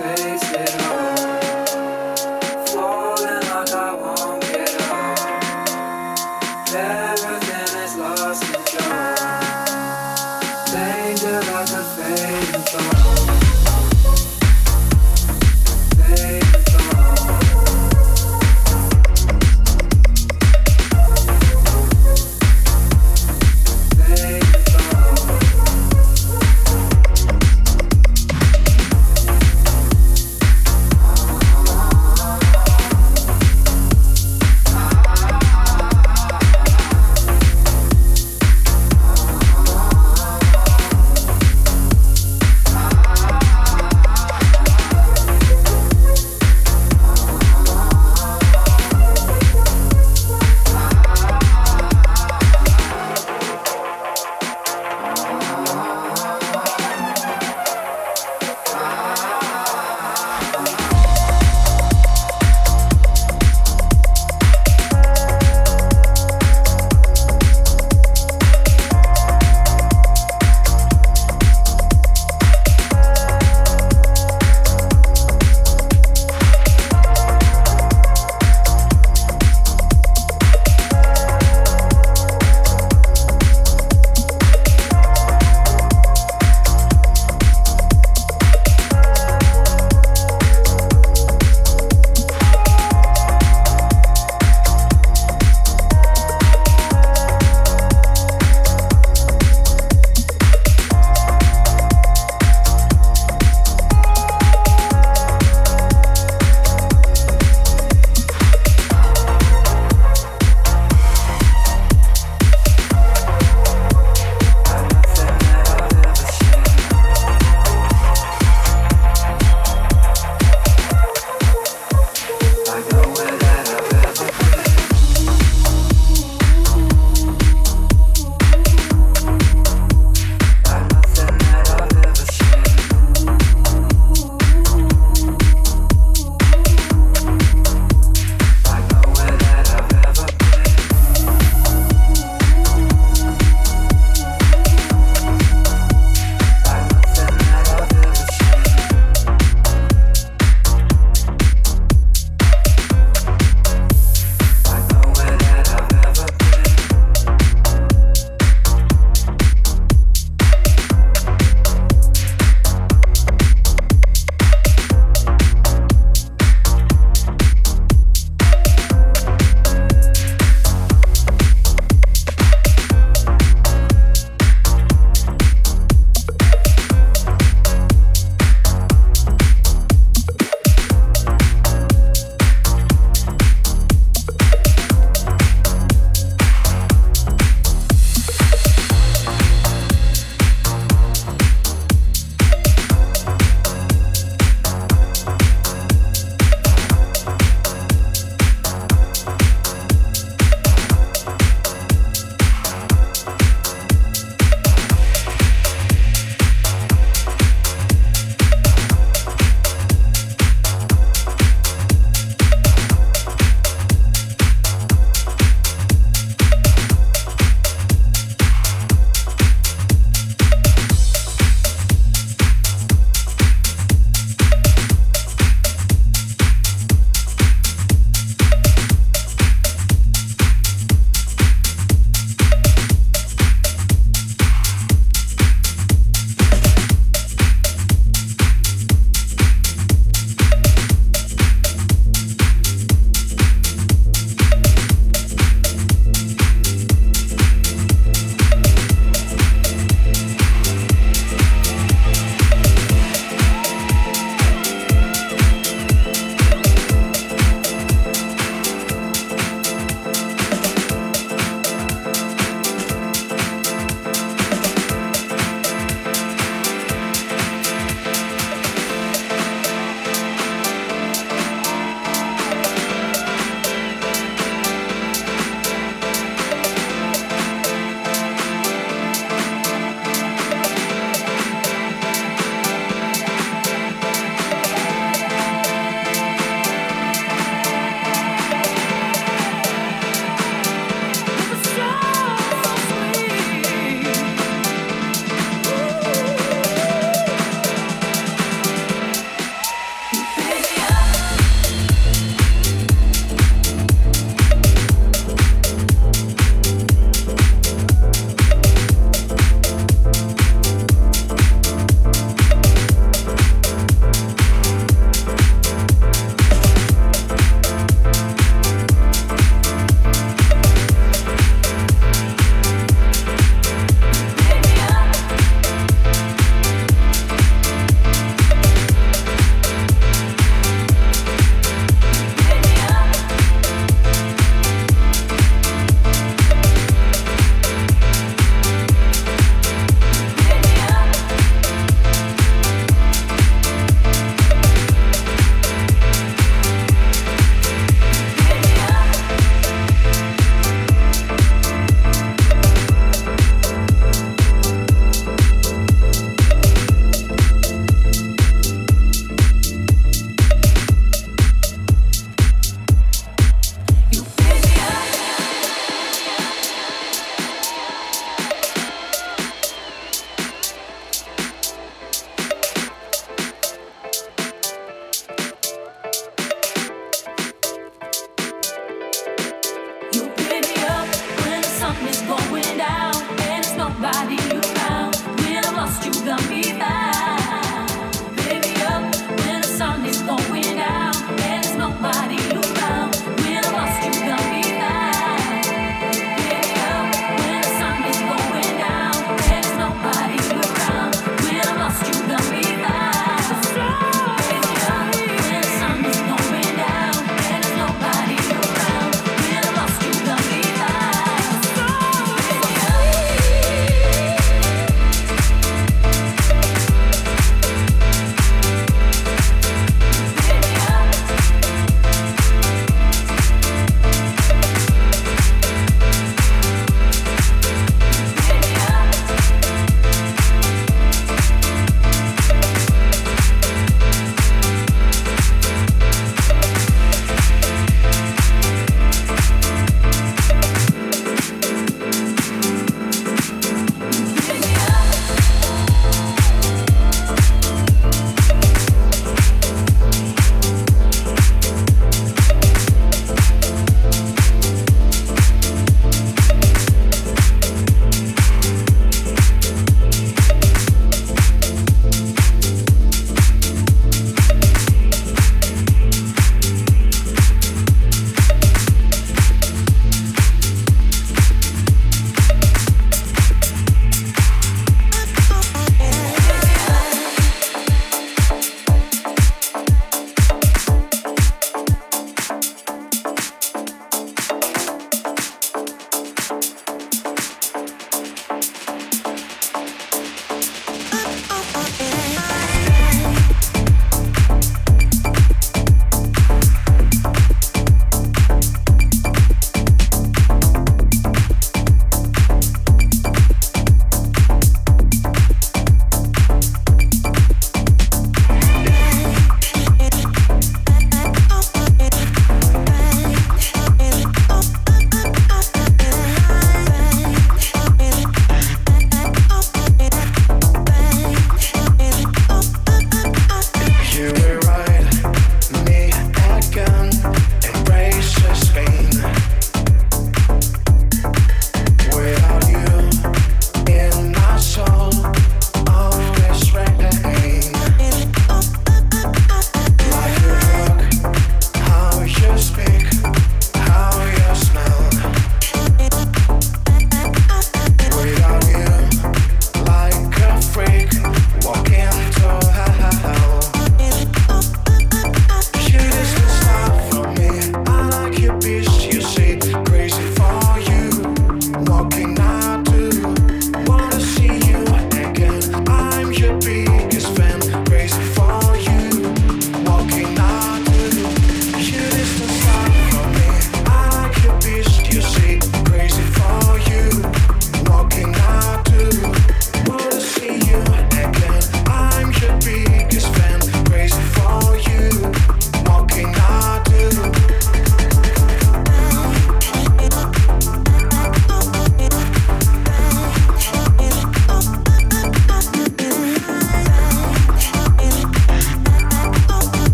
face it all. Falling like I won't get off. Everything is lost control. Danger like a fading thorn.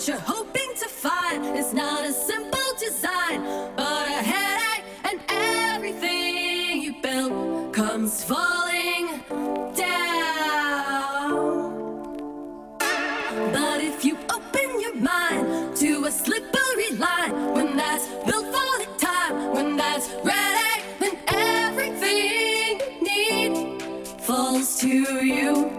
what you're hoping to find. It's not a simple design, but a headache, and everything you built comes falling down. But if you open your mind to a slippery line, when that's built for the time, when that's ready, then everything you need falls to you.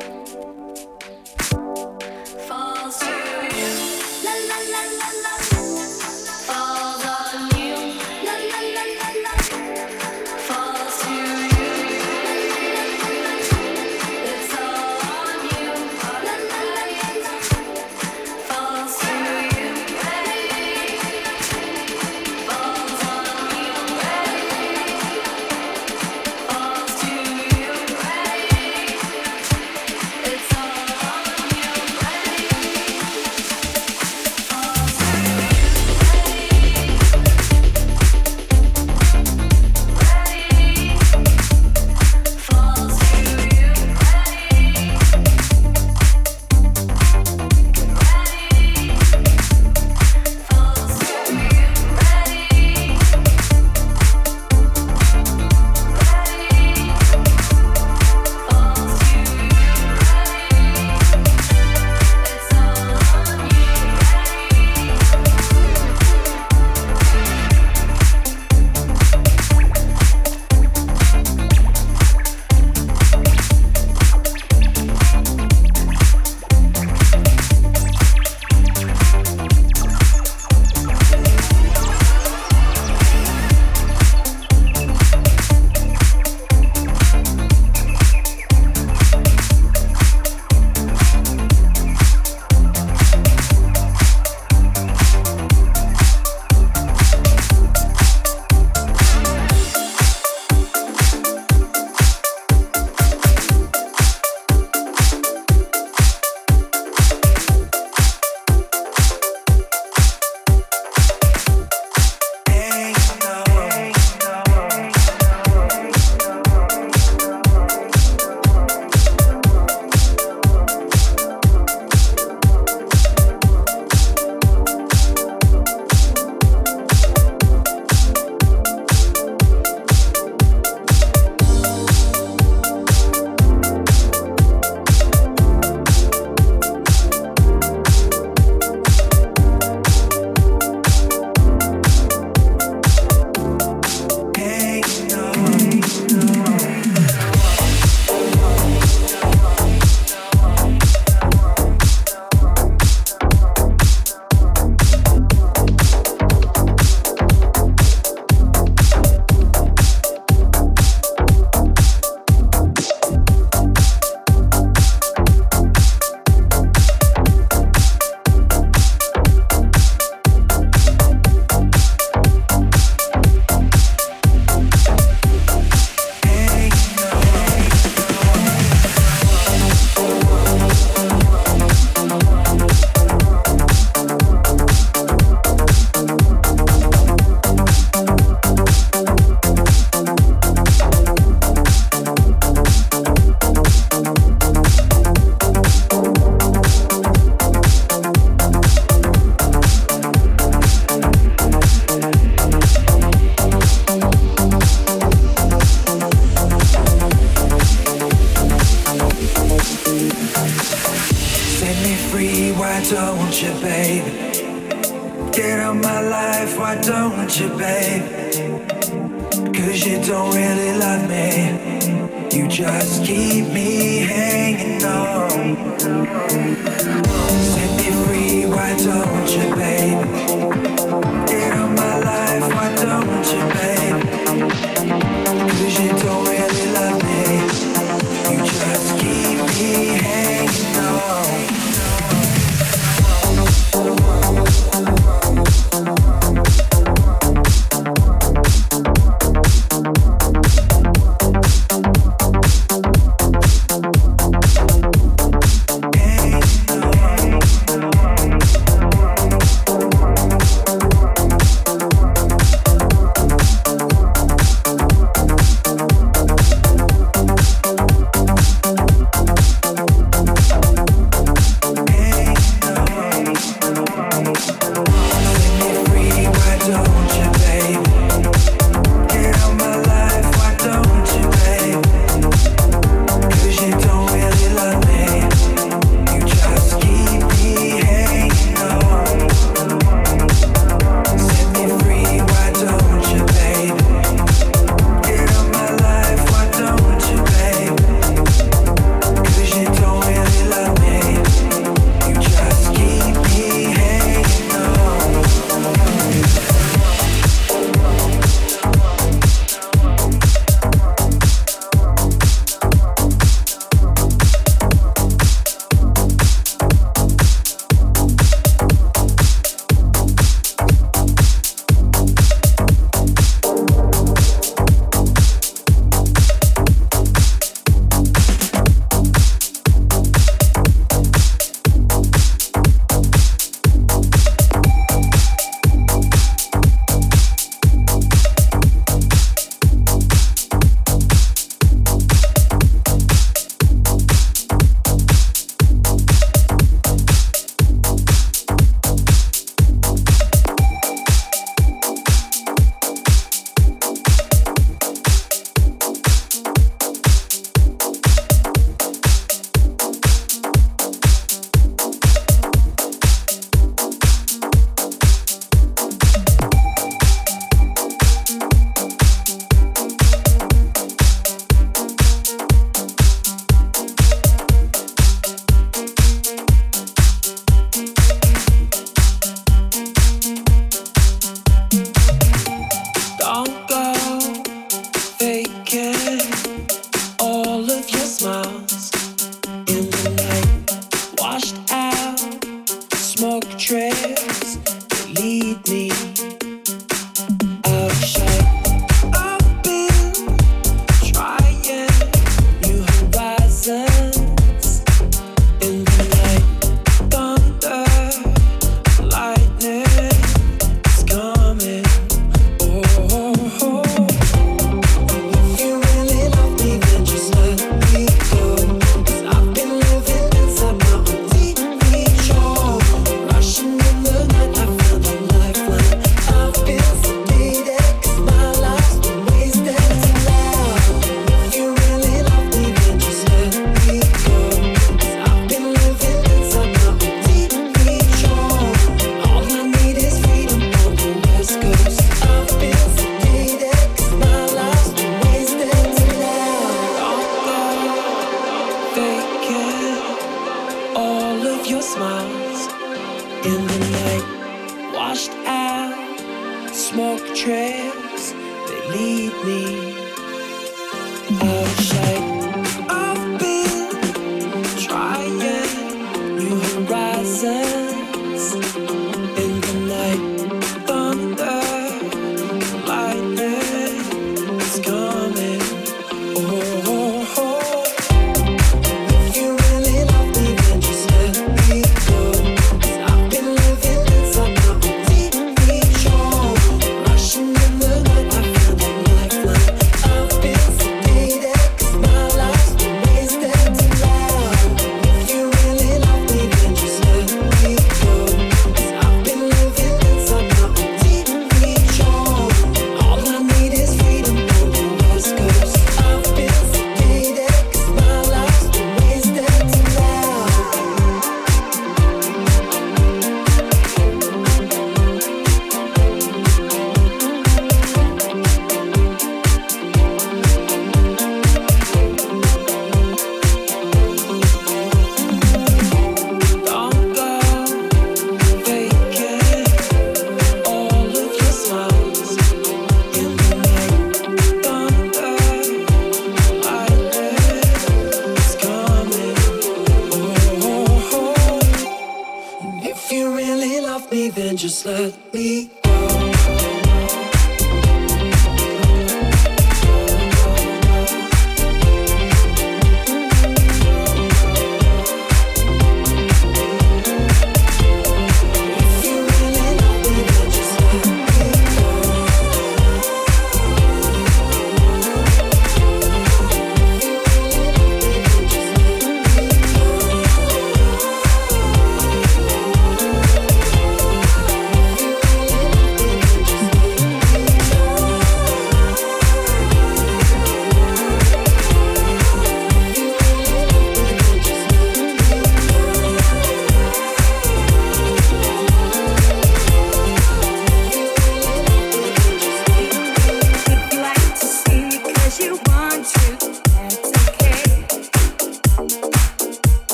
in the night, washed out, smoke trails, they lead me out of sight. I've been trying new horizons in the night, thunder, lightning is coming. Oh. If you really love me, then just let me go.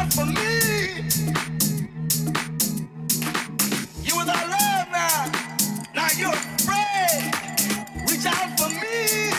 love for me. You was our love now. Now you're afraid. Reach out for me.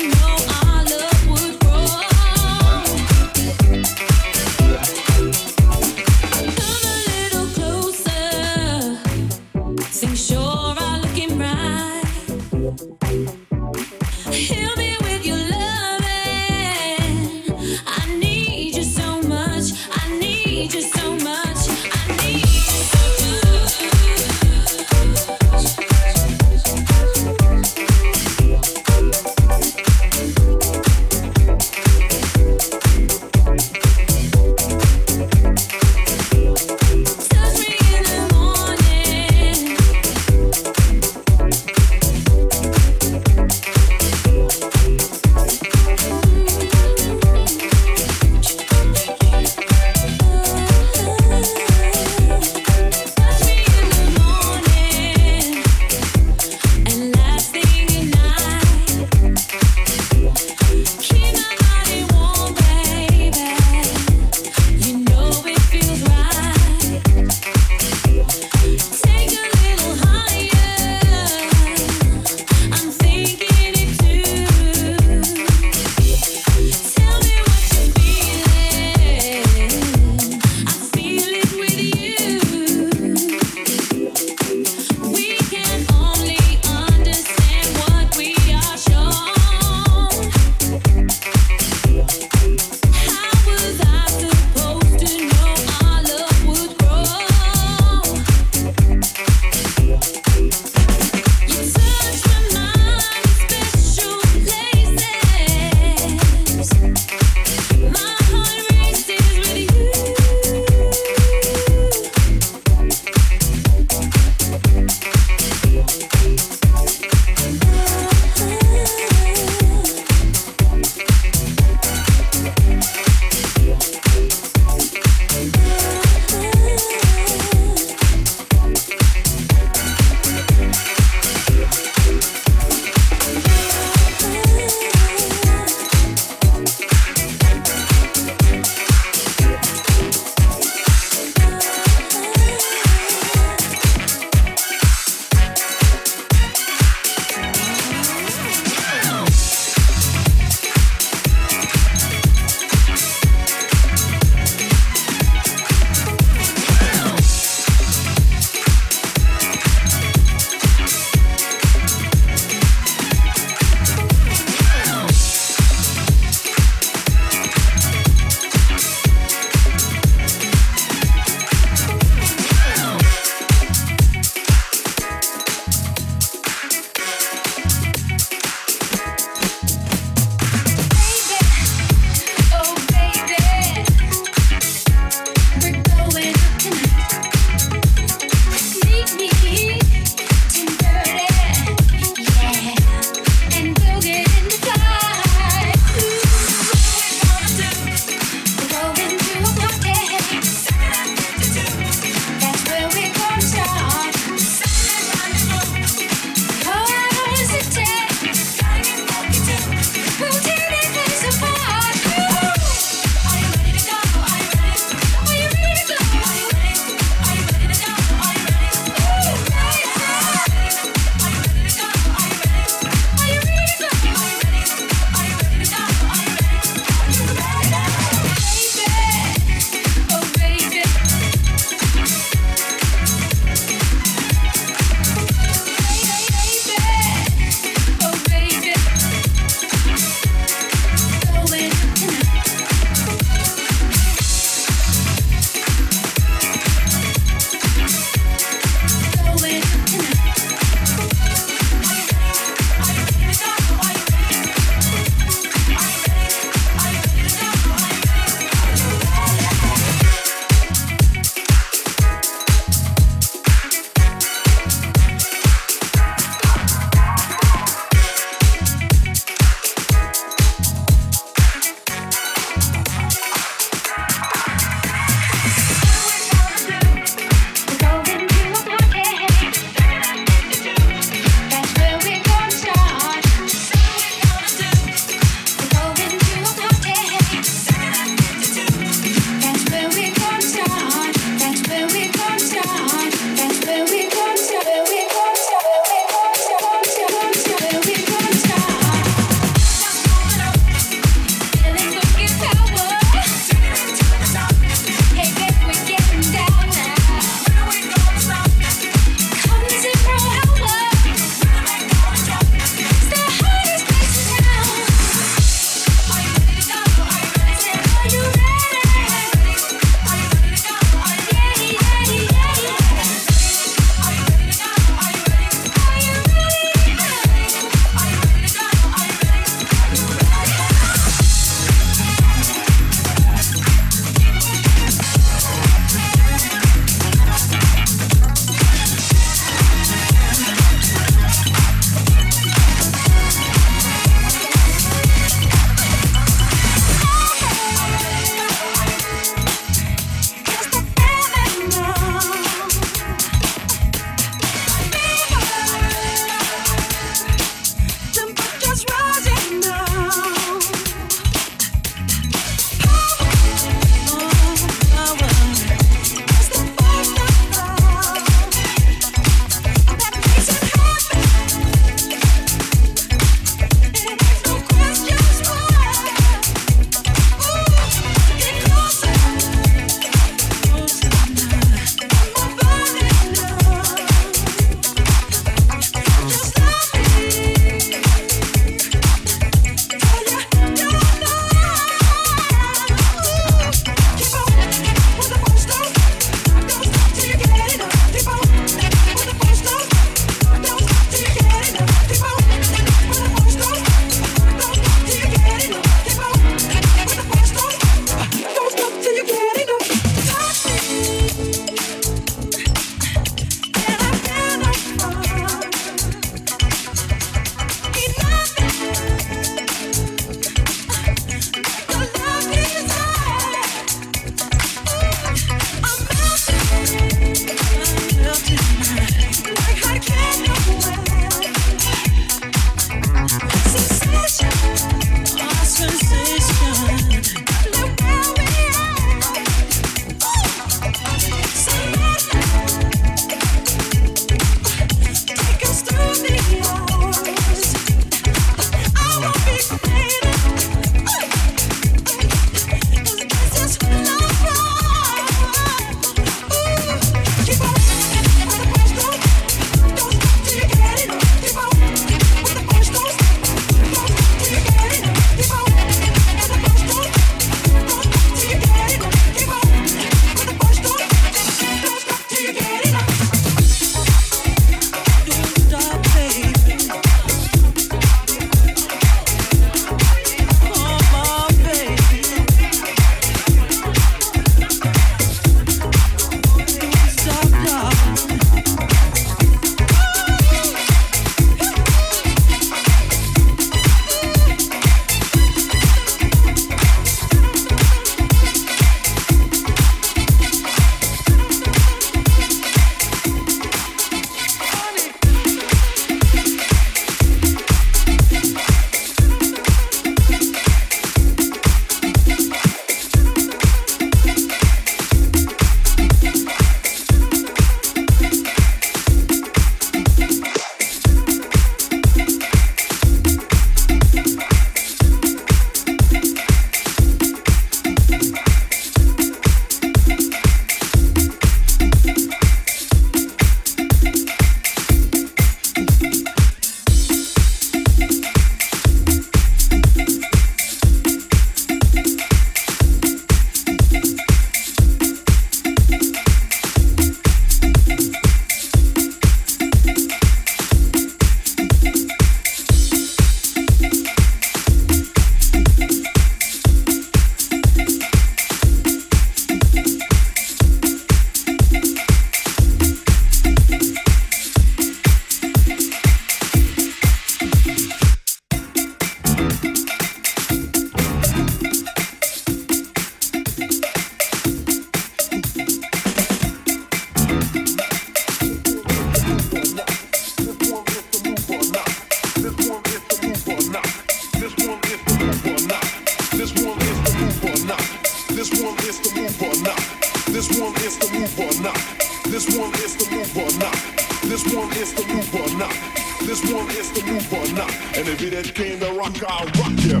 one is the move or not. This one is the move or not. This one is the move or not. And if it ain't came to rock, I'll rock ya.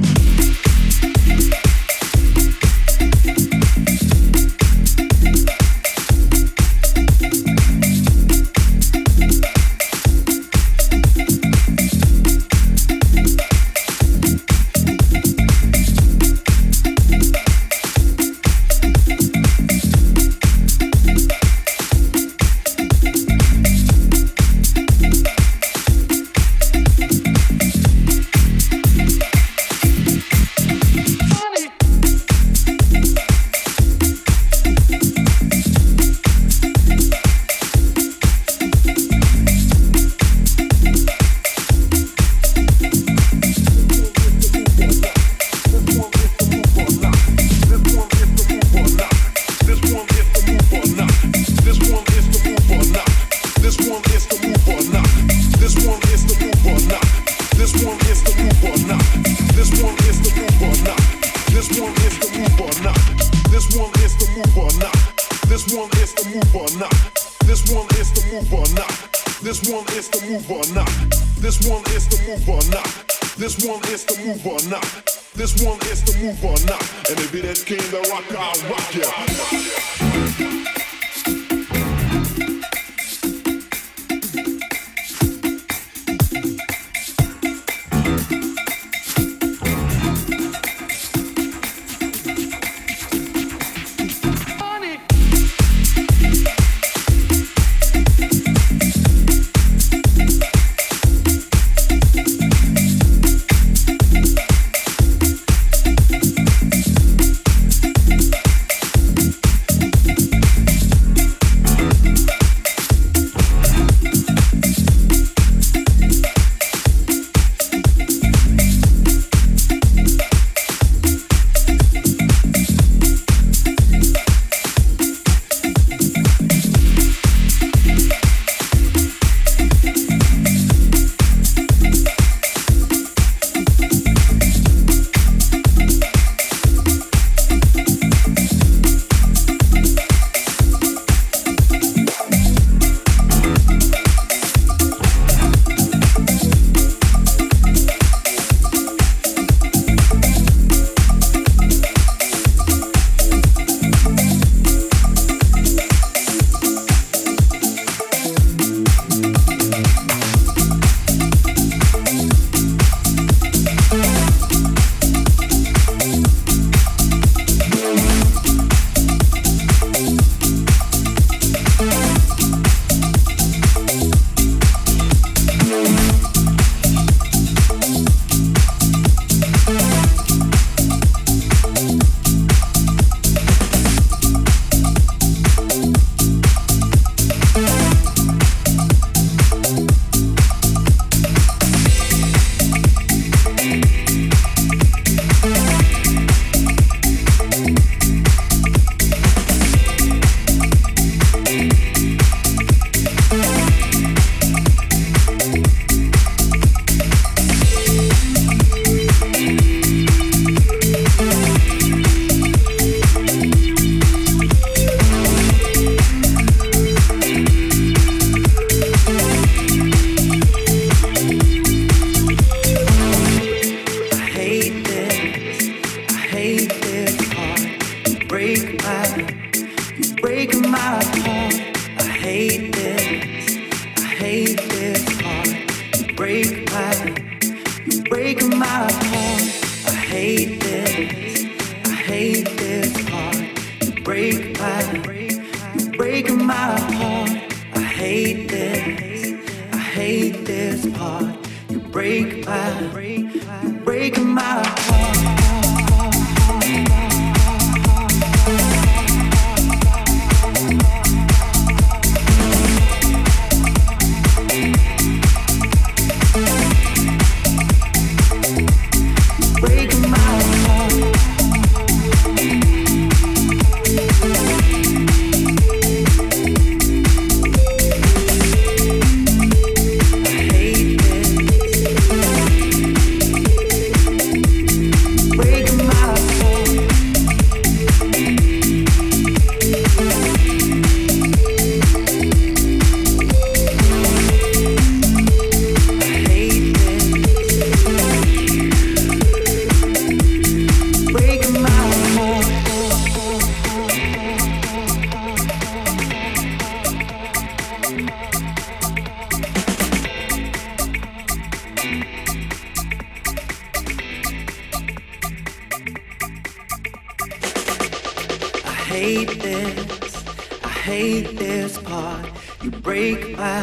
play this part. You're breaking my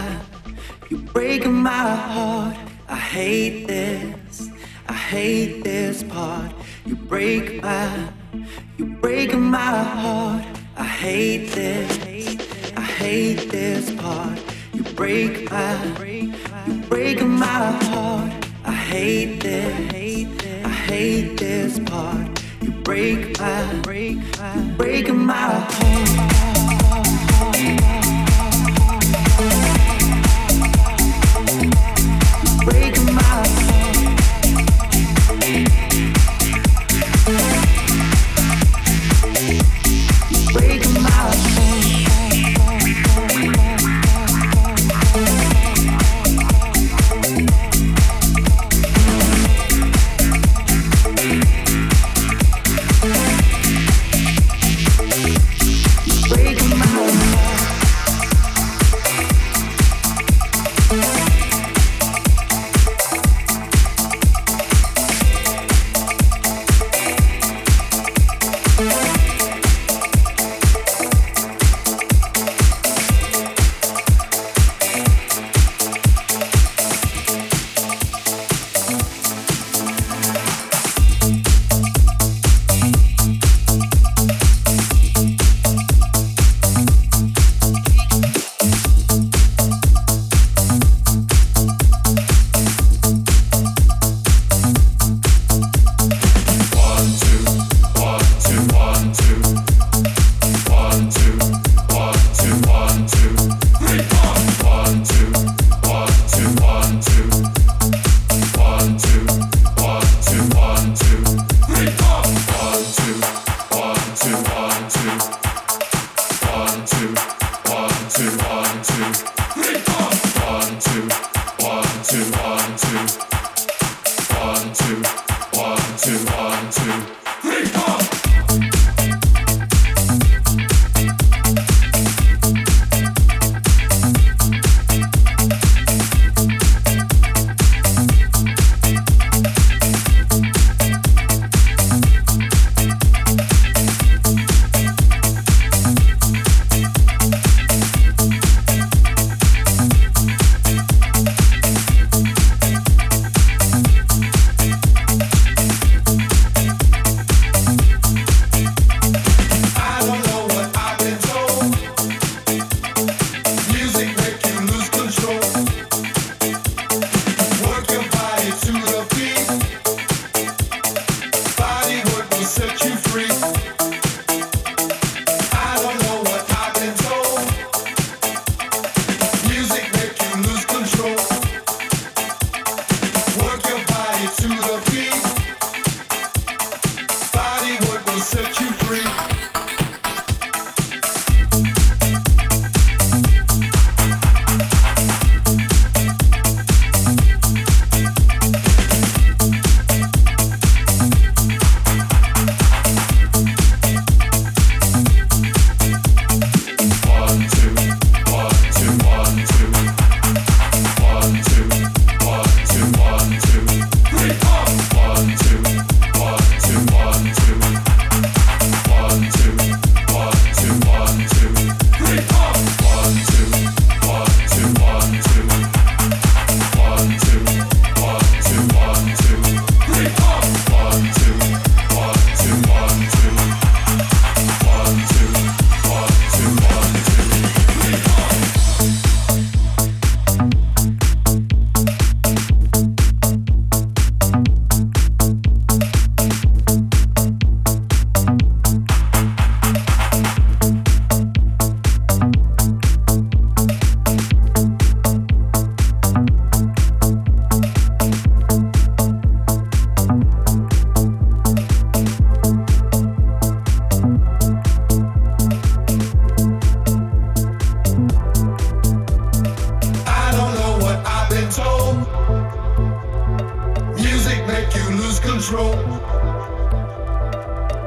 heart. I hate this part. You're breaking my heart. I hate this part. You're breaking my heart. I hate this part. You're breaking my heart.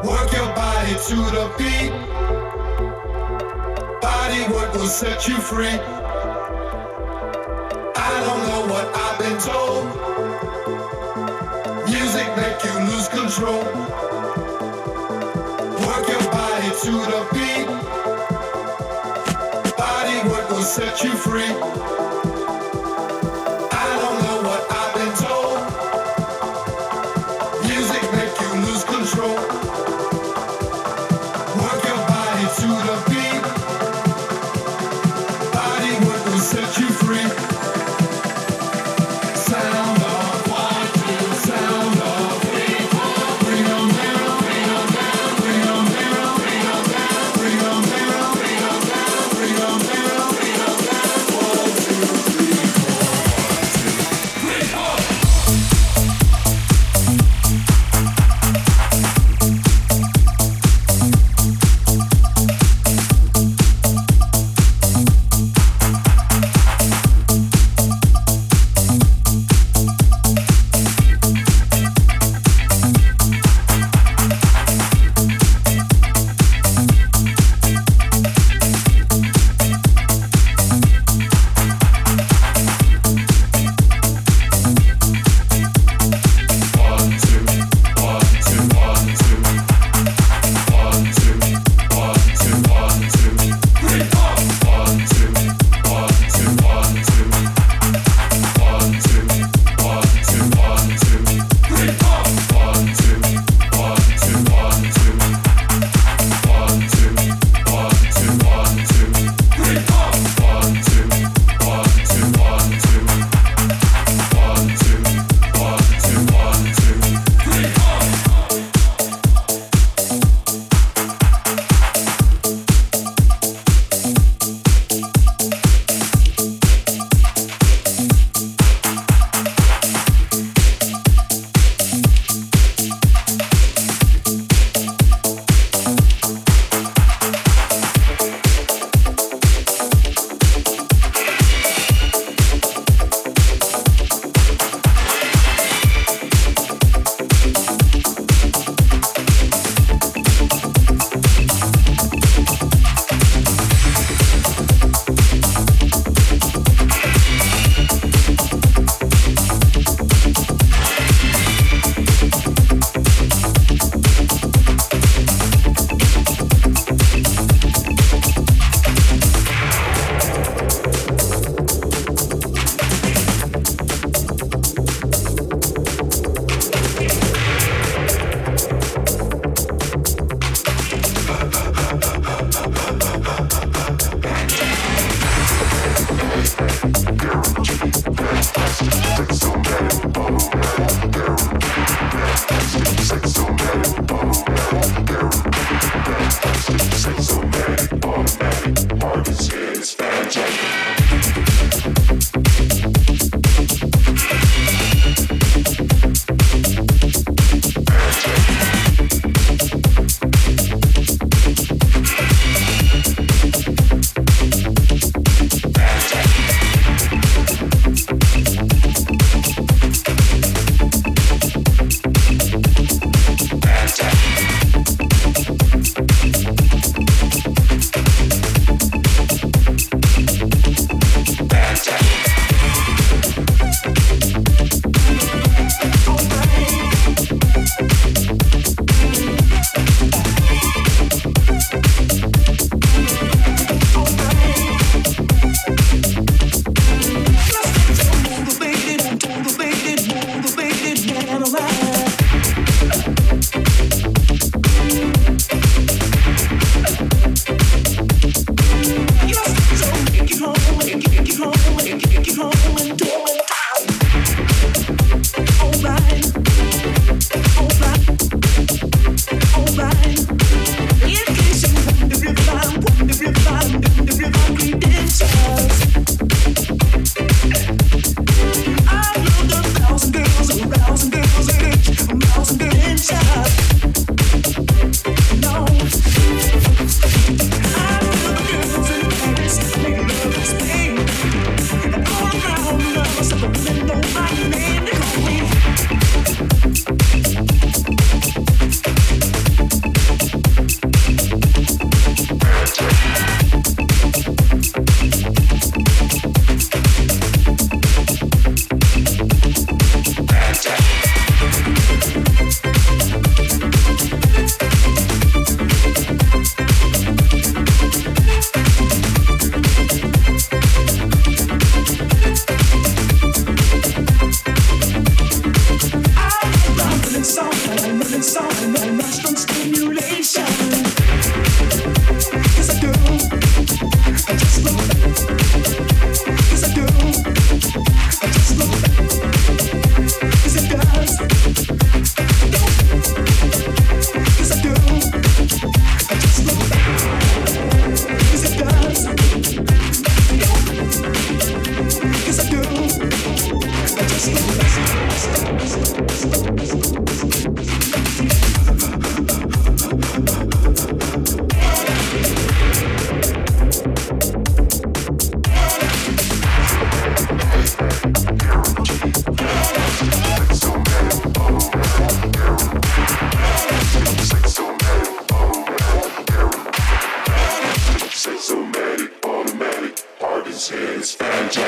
Work your body to the beat. set you free. I don't know what I've been told. Music make you lose control. Work your body to the beat. Body work will set you free. This is Virgin.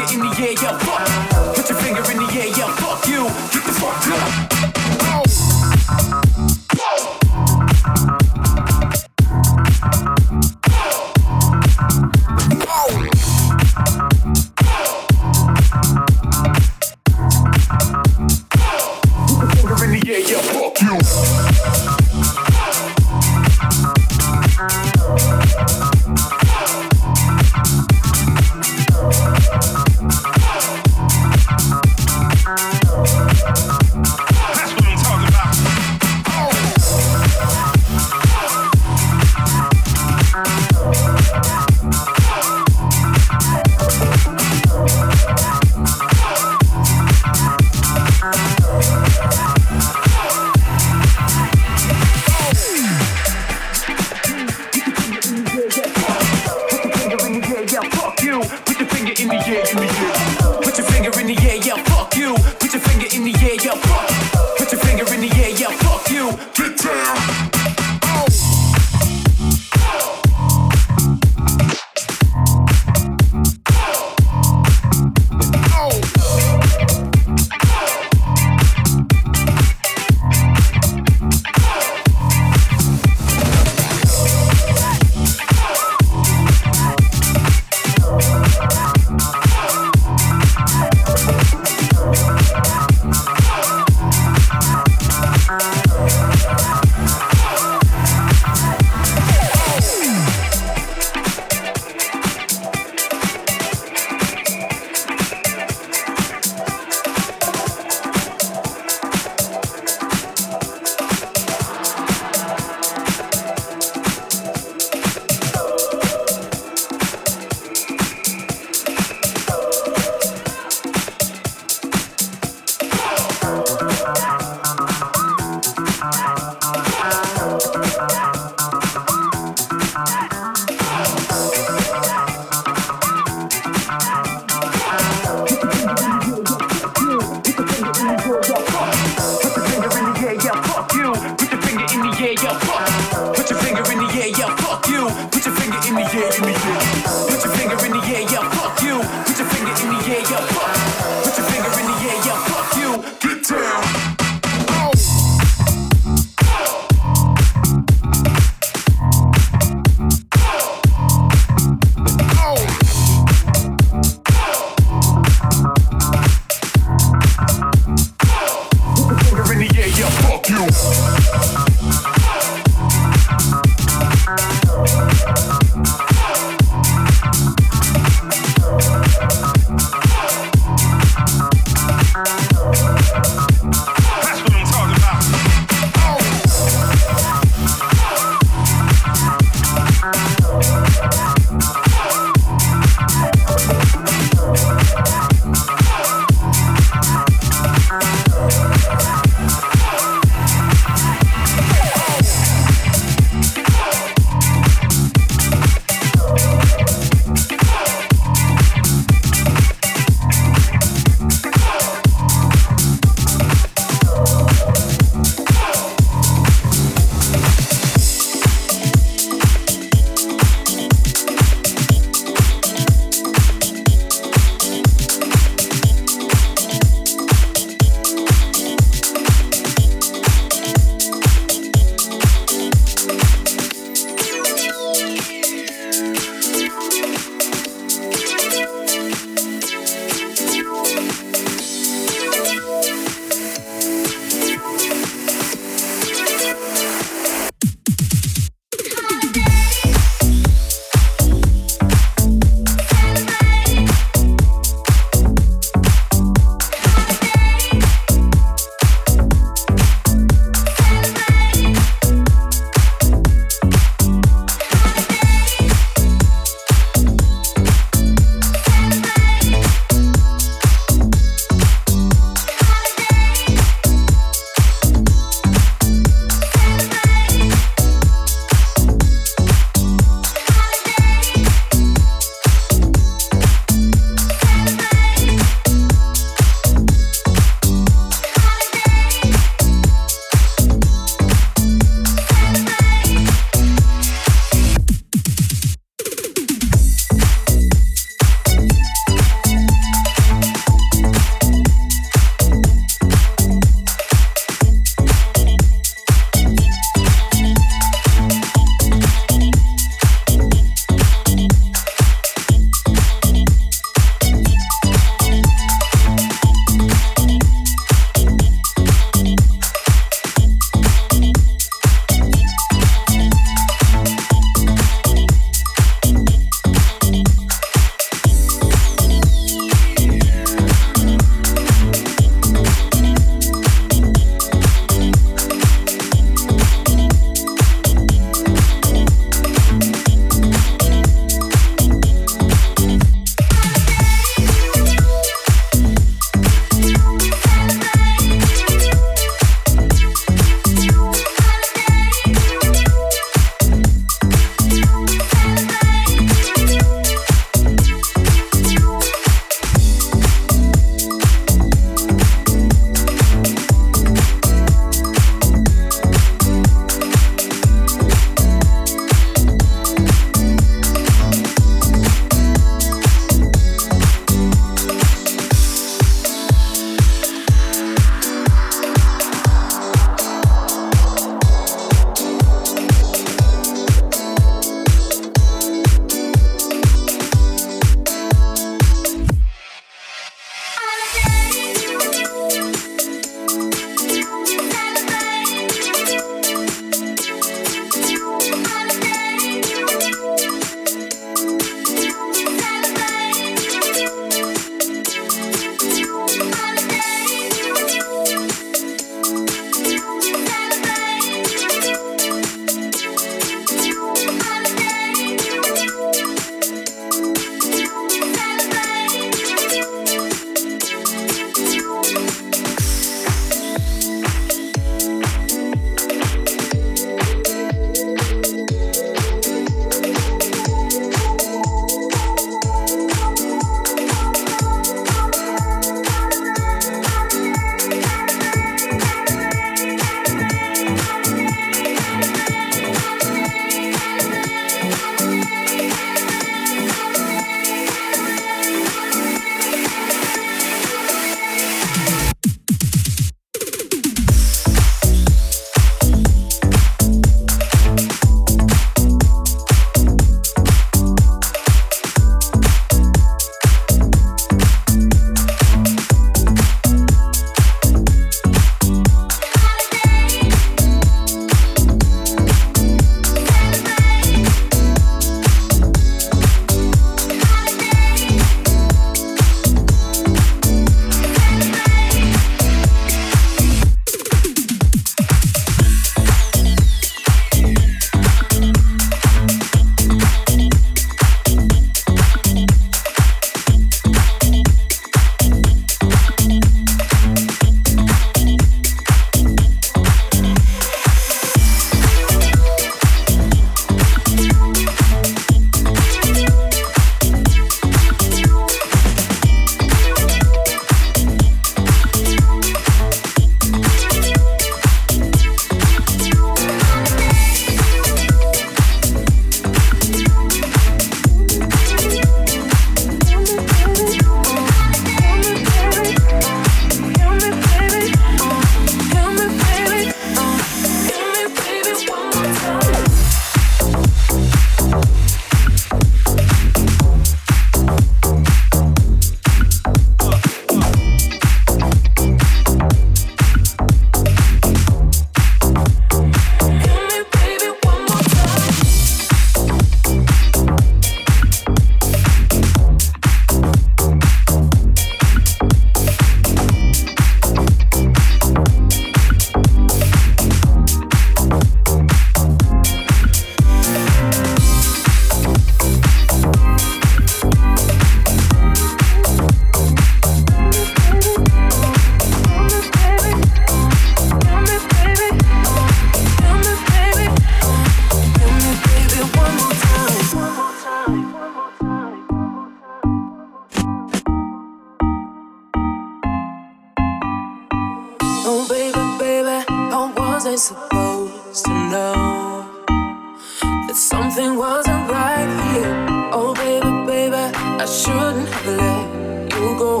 wasn't supposed to know that something wasn't right here. Oh baby, baby, I shouldn't have let you go.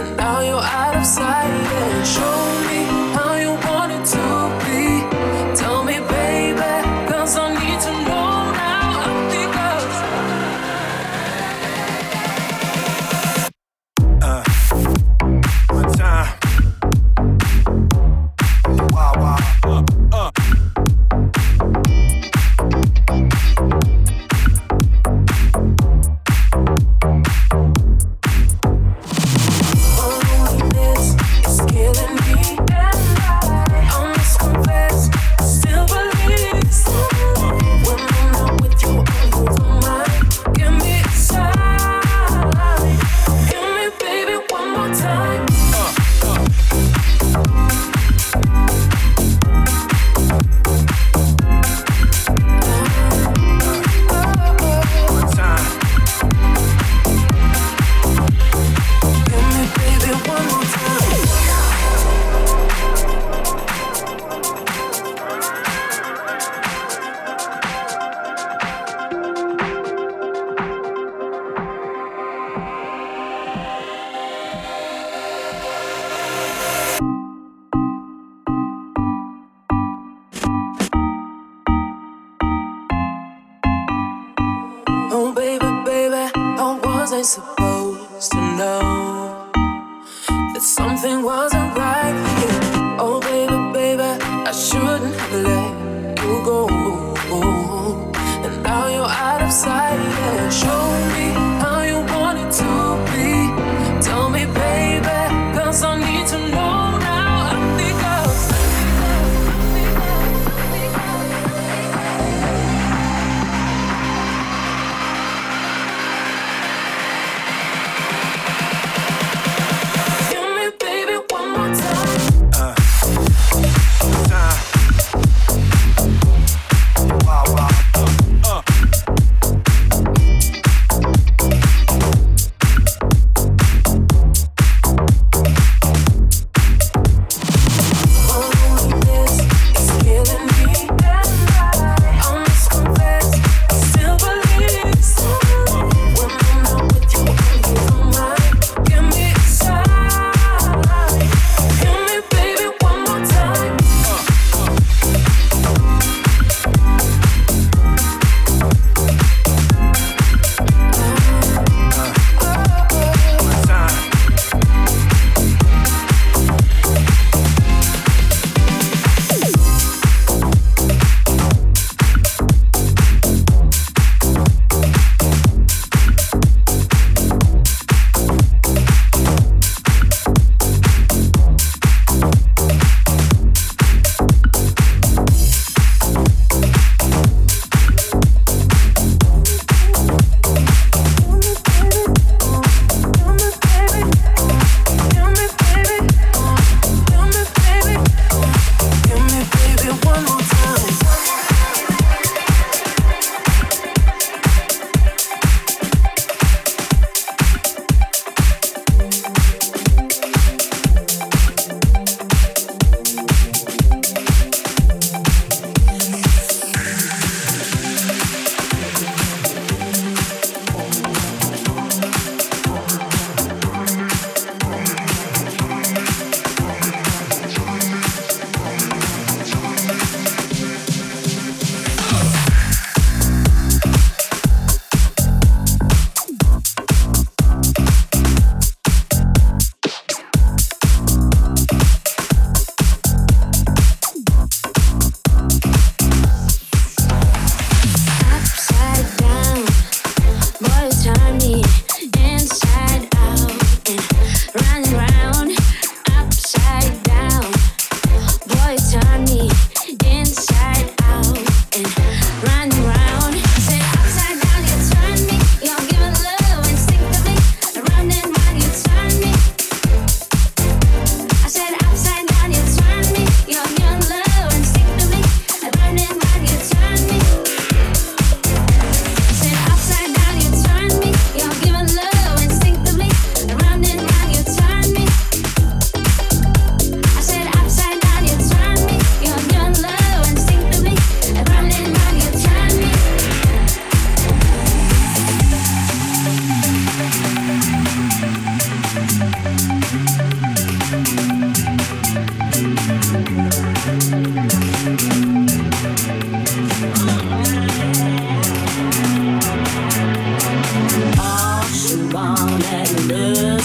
And now you're out of sight, yeah. Show me how you want it to be. Tell me, baby, 'cause I need to know now. I think one time. Supposed to know that something wasn't right here. Oh baby, baby, I shouldn't have let you go. And now you're out of sight, yeah. Show me how you want it to be. Tell me, baby, 'cause I need to know now. I think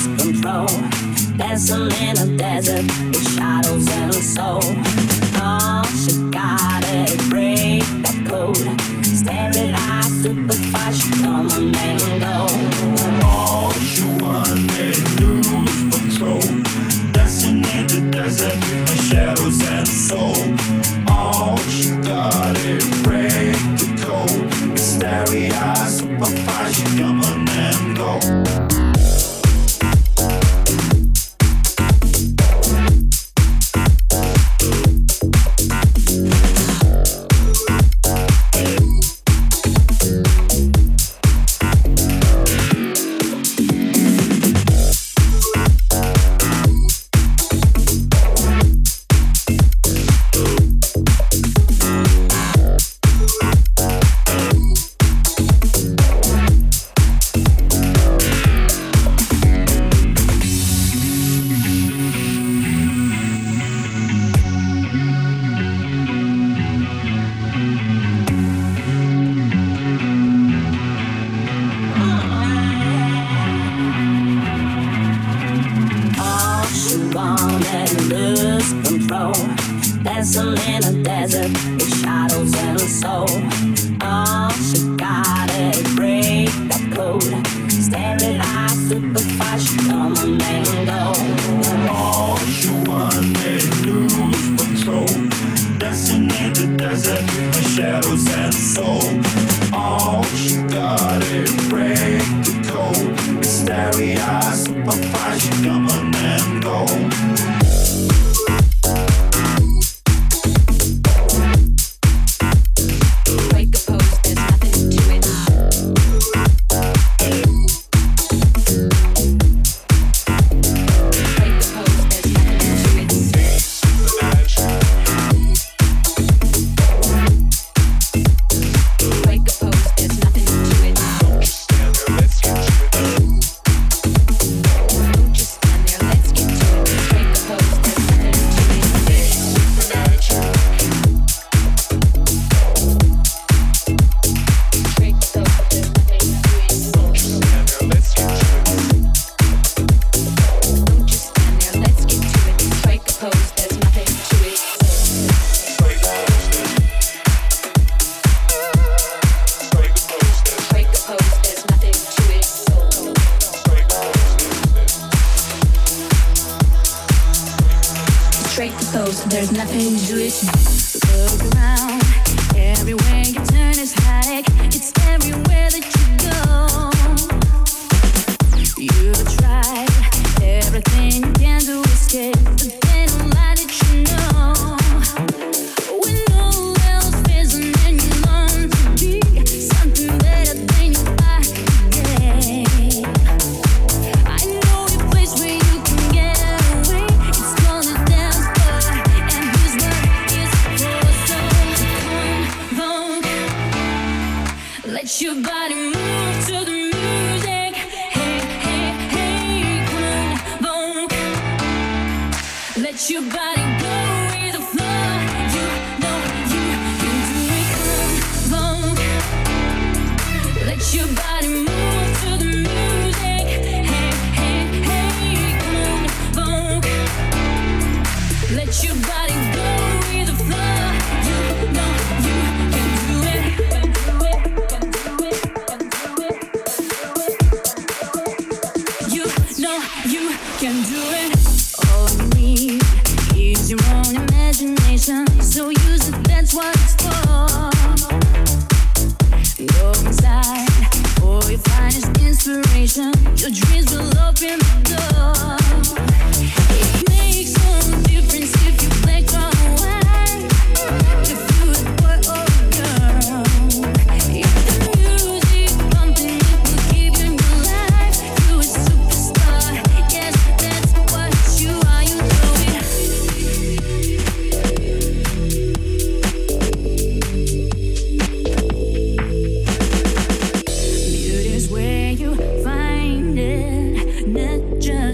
lost control. Dancing in a desert with shadows and a soul. Oh, she got it, break the code. Staring at superfly, she come on and go. Oh, she wanted to lose control. Dancing in the desert with shadows and a soul. Oh, she got it, break the code. Staring at superfly, she come on and go. Not just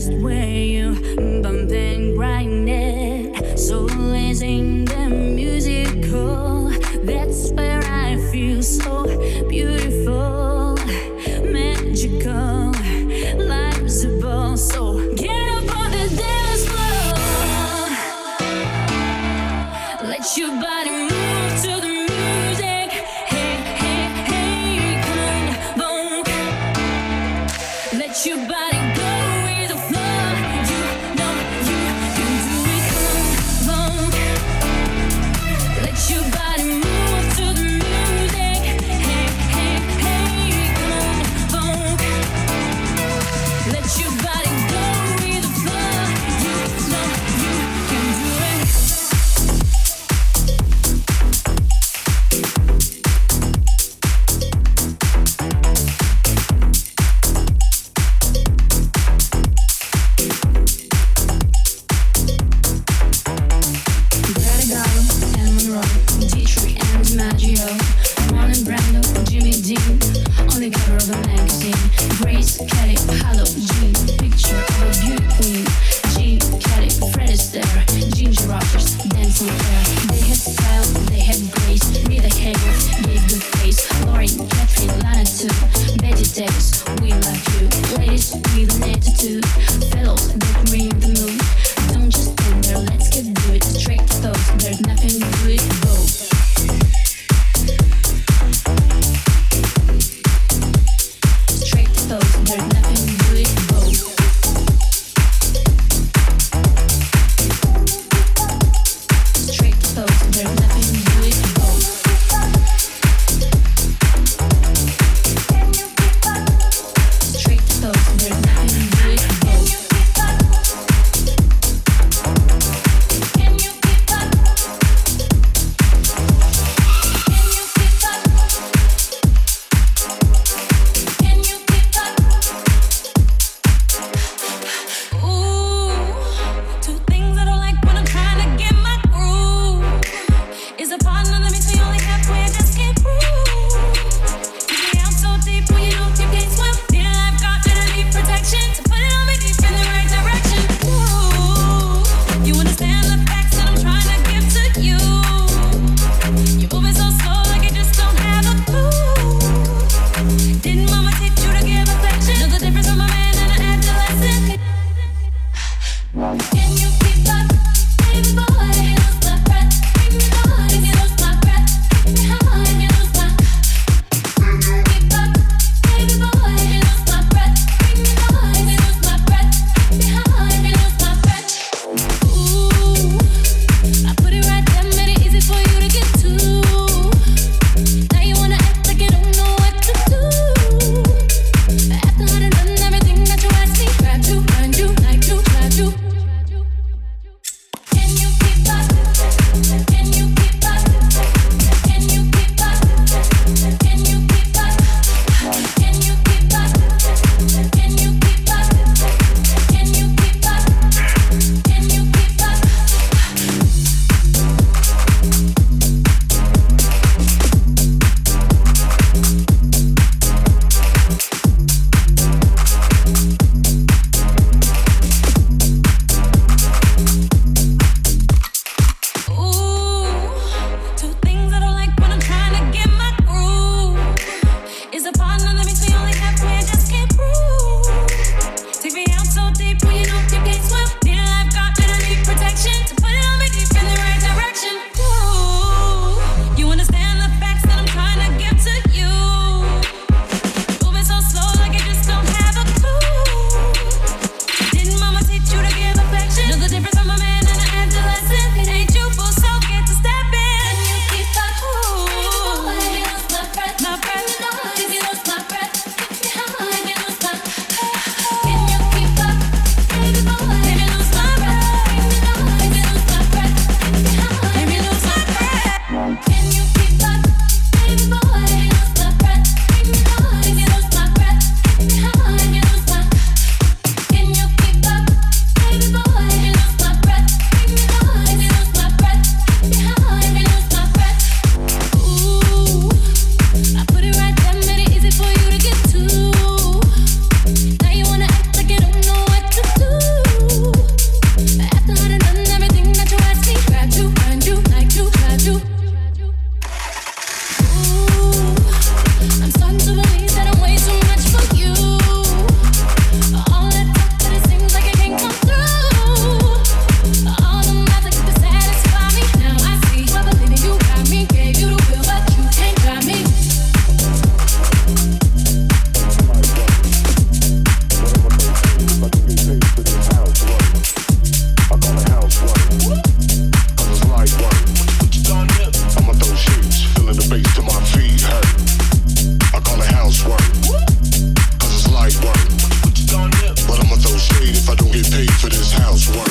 get paid for this housework.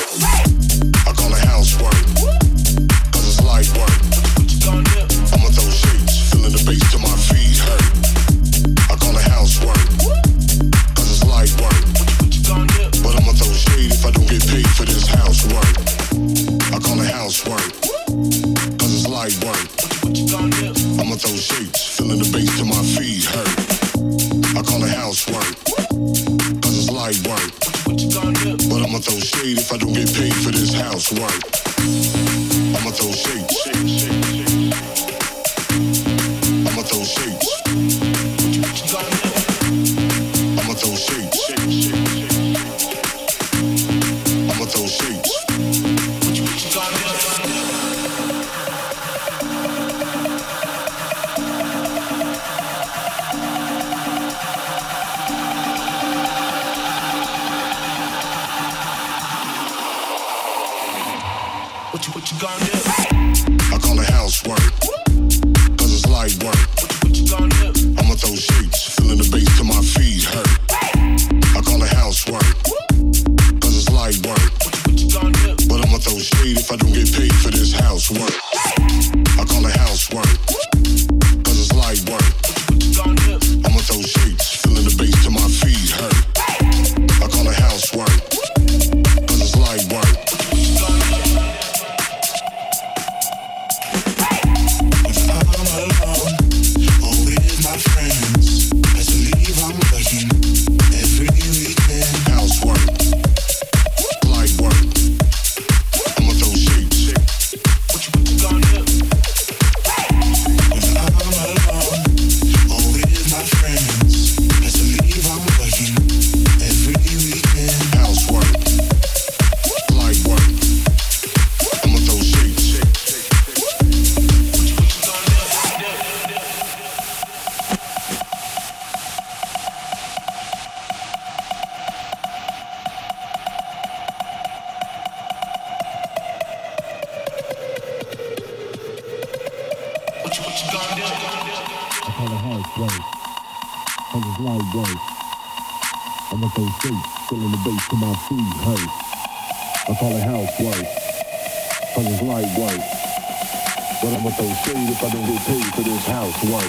I call it housework, cause it's light work. I'ma throw shapes, feeling the bass till my feet hurt. I call it housework, cause it's light work. But I'ma throw shade if I don't get paid for this housework. I call it housework, cause it's light work. I'ma throw shapes, feeling the bass till my feet hurt. I call it housework, cause it's light work. But I'ma throw shade if I don't get paid for this housework. I'ma throw shade. I'ma throw shade. I'ma throw shade. I'ma throw shade. I call it housework, cause it's light work. I'ma throw shapes, feeling the bass till my feet hurt. I call it housework, cause it's light work. But I'ma throw shade if I don't get paid for this housework.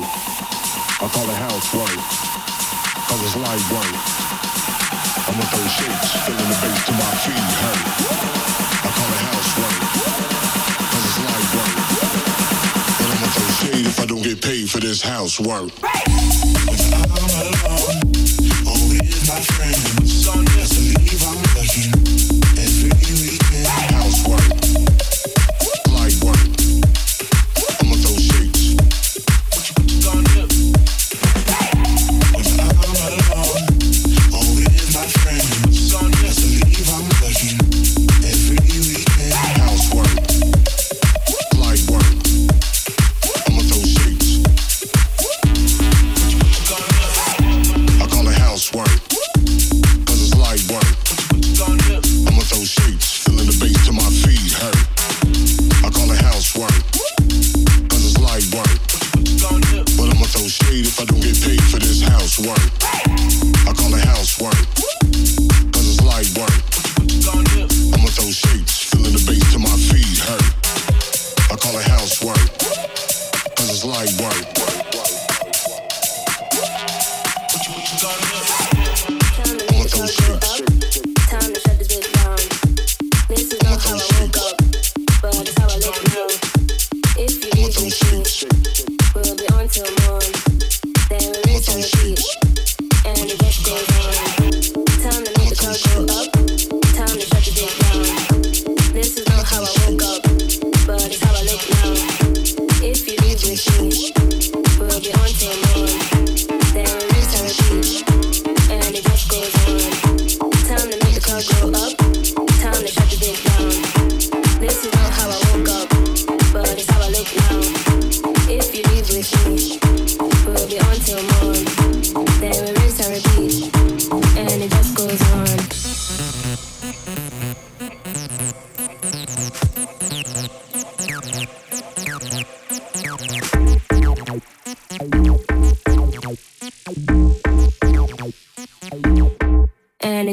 I call it housework, cause it's light work. I'ma throw shapes, feeling the bass till my feet hurt. I call it housework, cause it's light work. Work.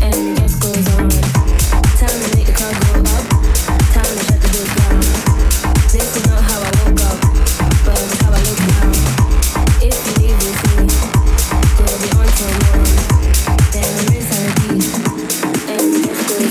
and it just goes on. Time to make the club go up. Time to shut the bitch down. This is not how I woke up, but it's how I look now. If you leave with me, we'll be on till morn. There is a and it's good.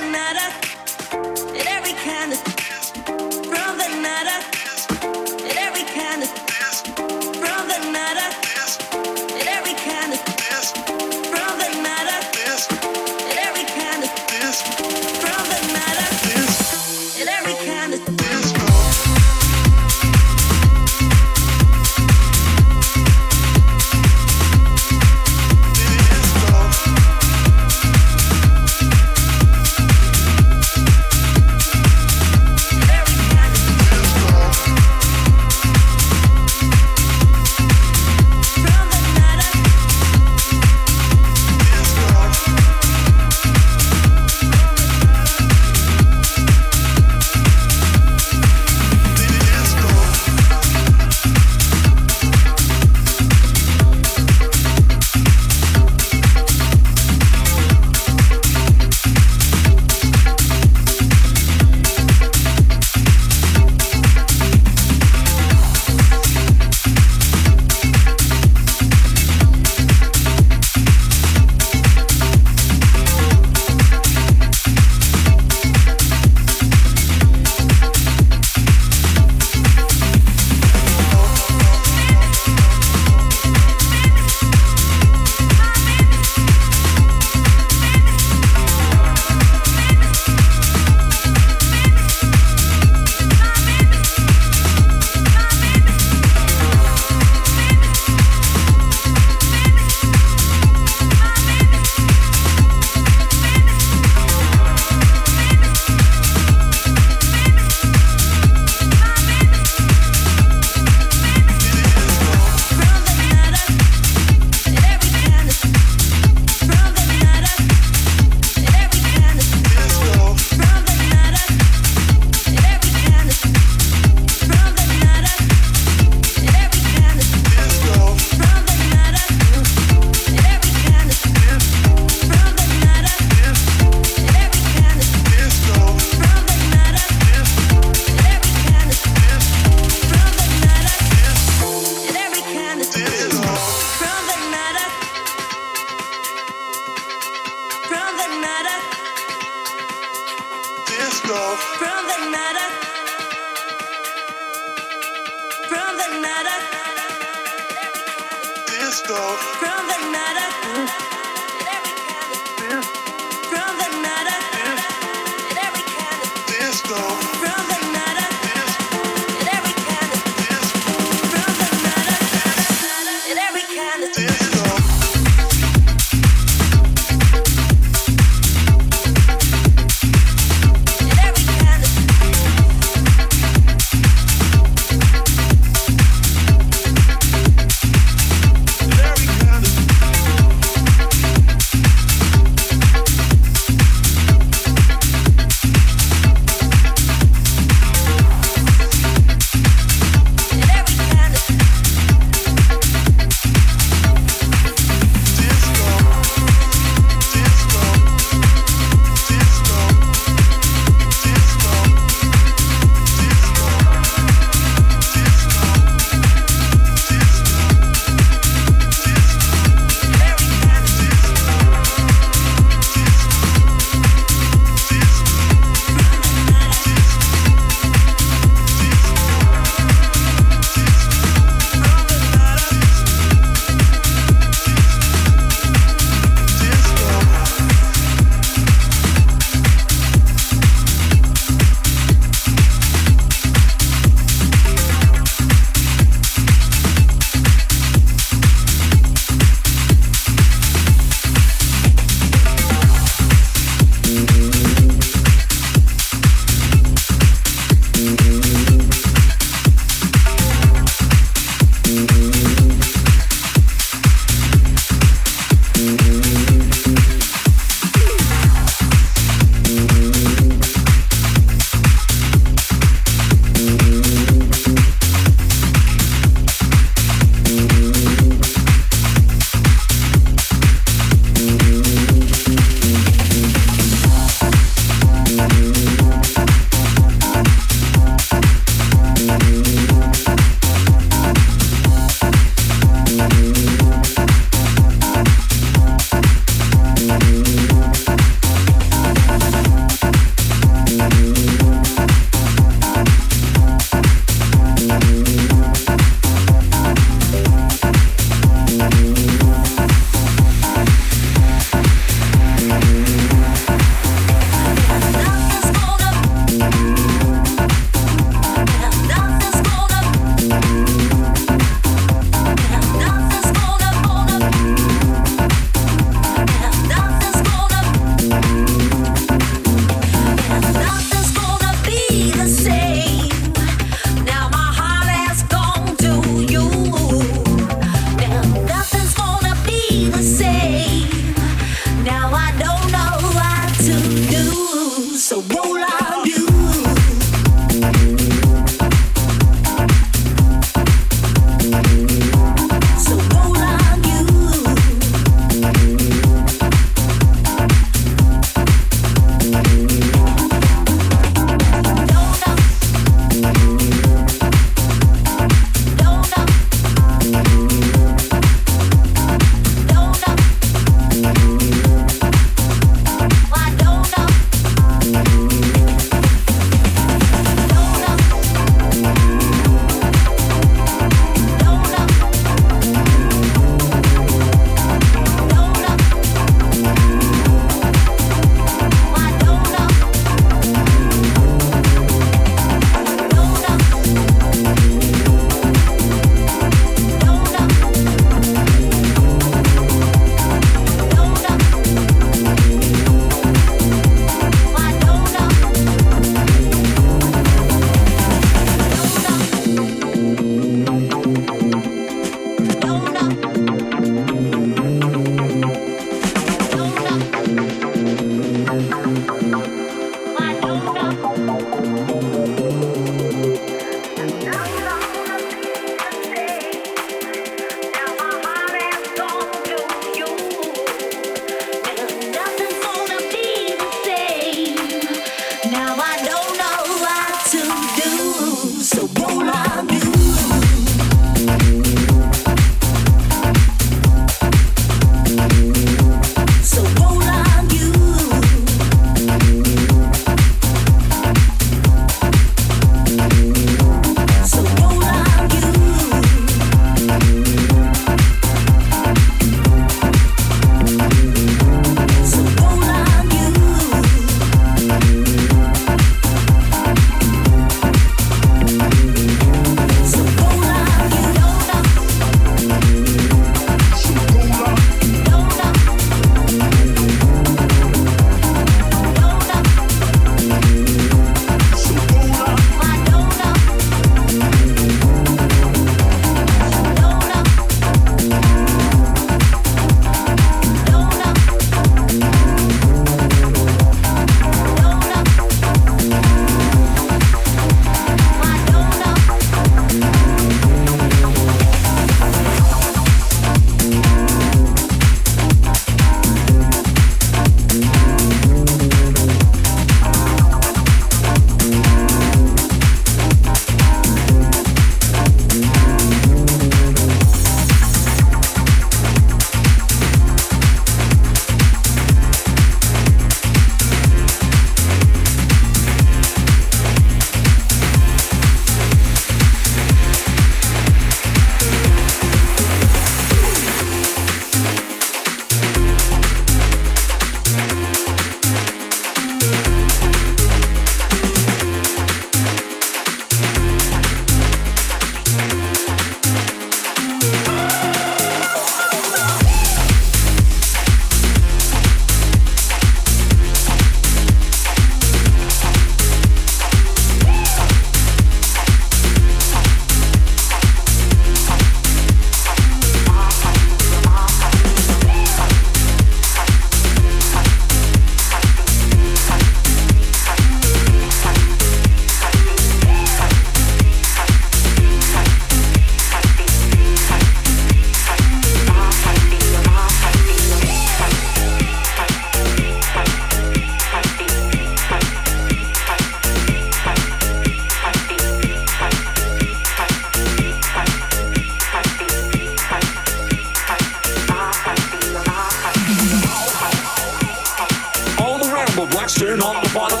on the water.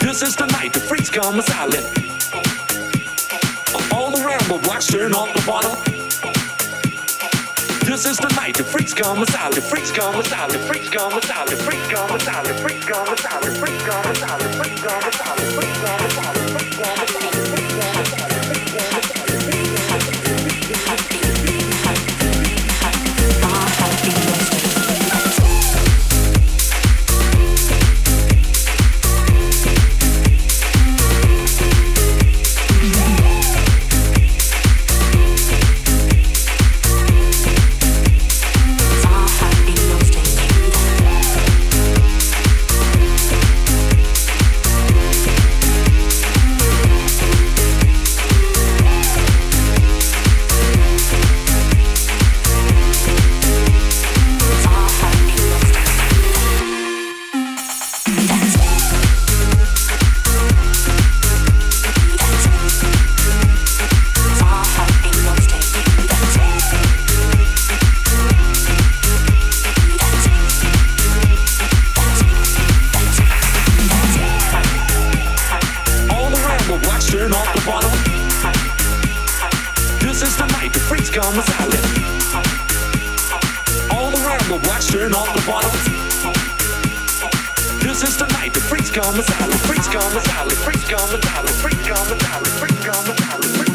This is the night the freaks come silent. All around the blocks turn on the water. This is the night the freaks come silent. Freaks come silent. Freaks come silent. Freaks come silent. Freaks come silent. Freaks come silent. Freaks come silent. Freaks come silent. Freaks come silent. Freaks come a salad, freaks come a salad, freaks come a salad, freaks come a salad, freaks come a salad.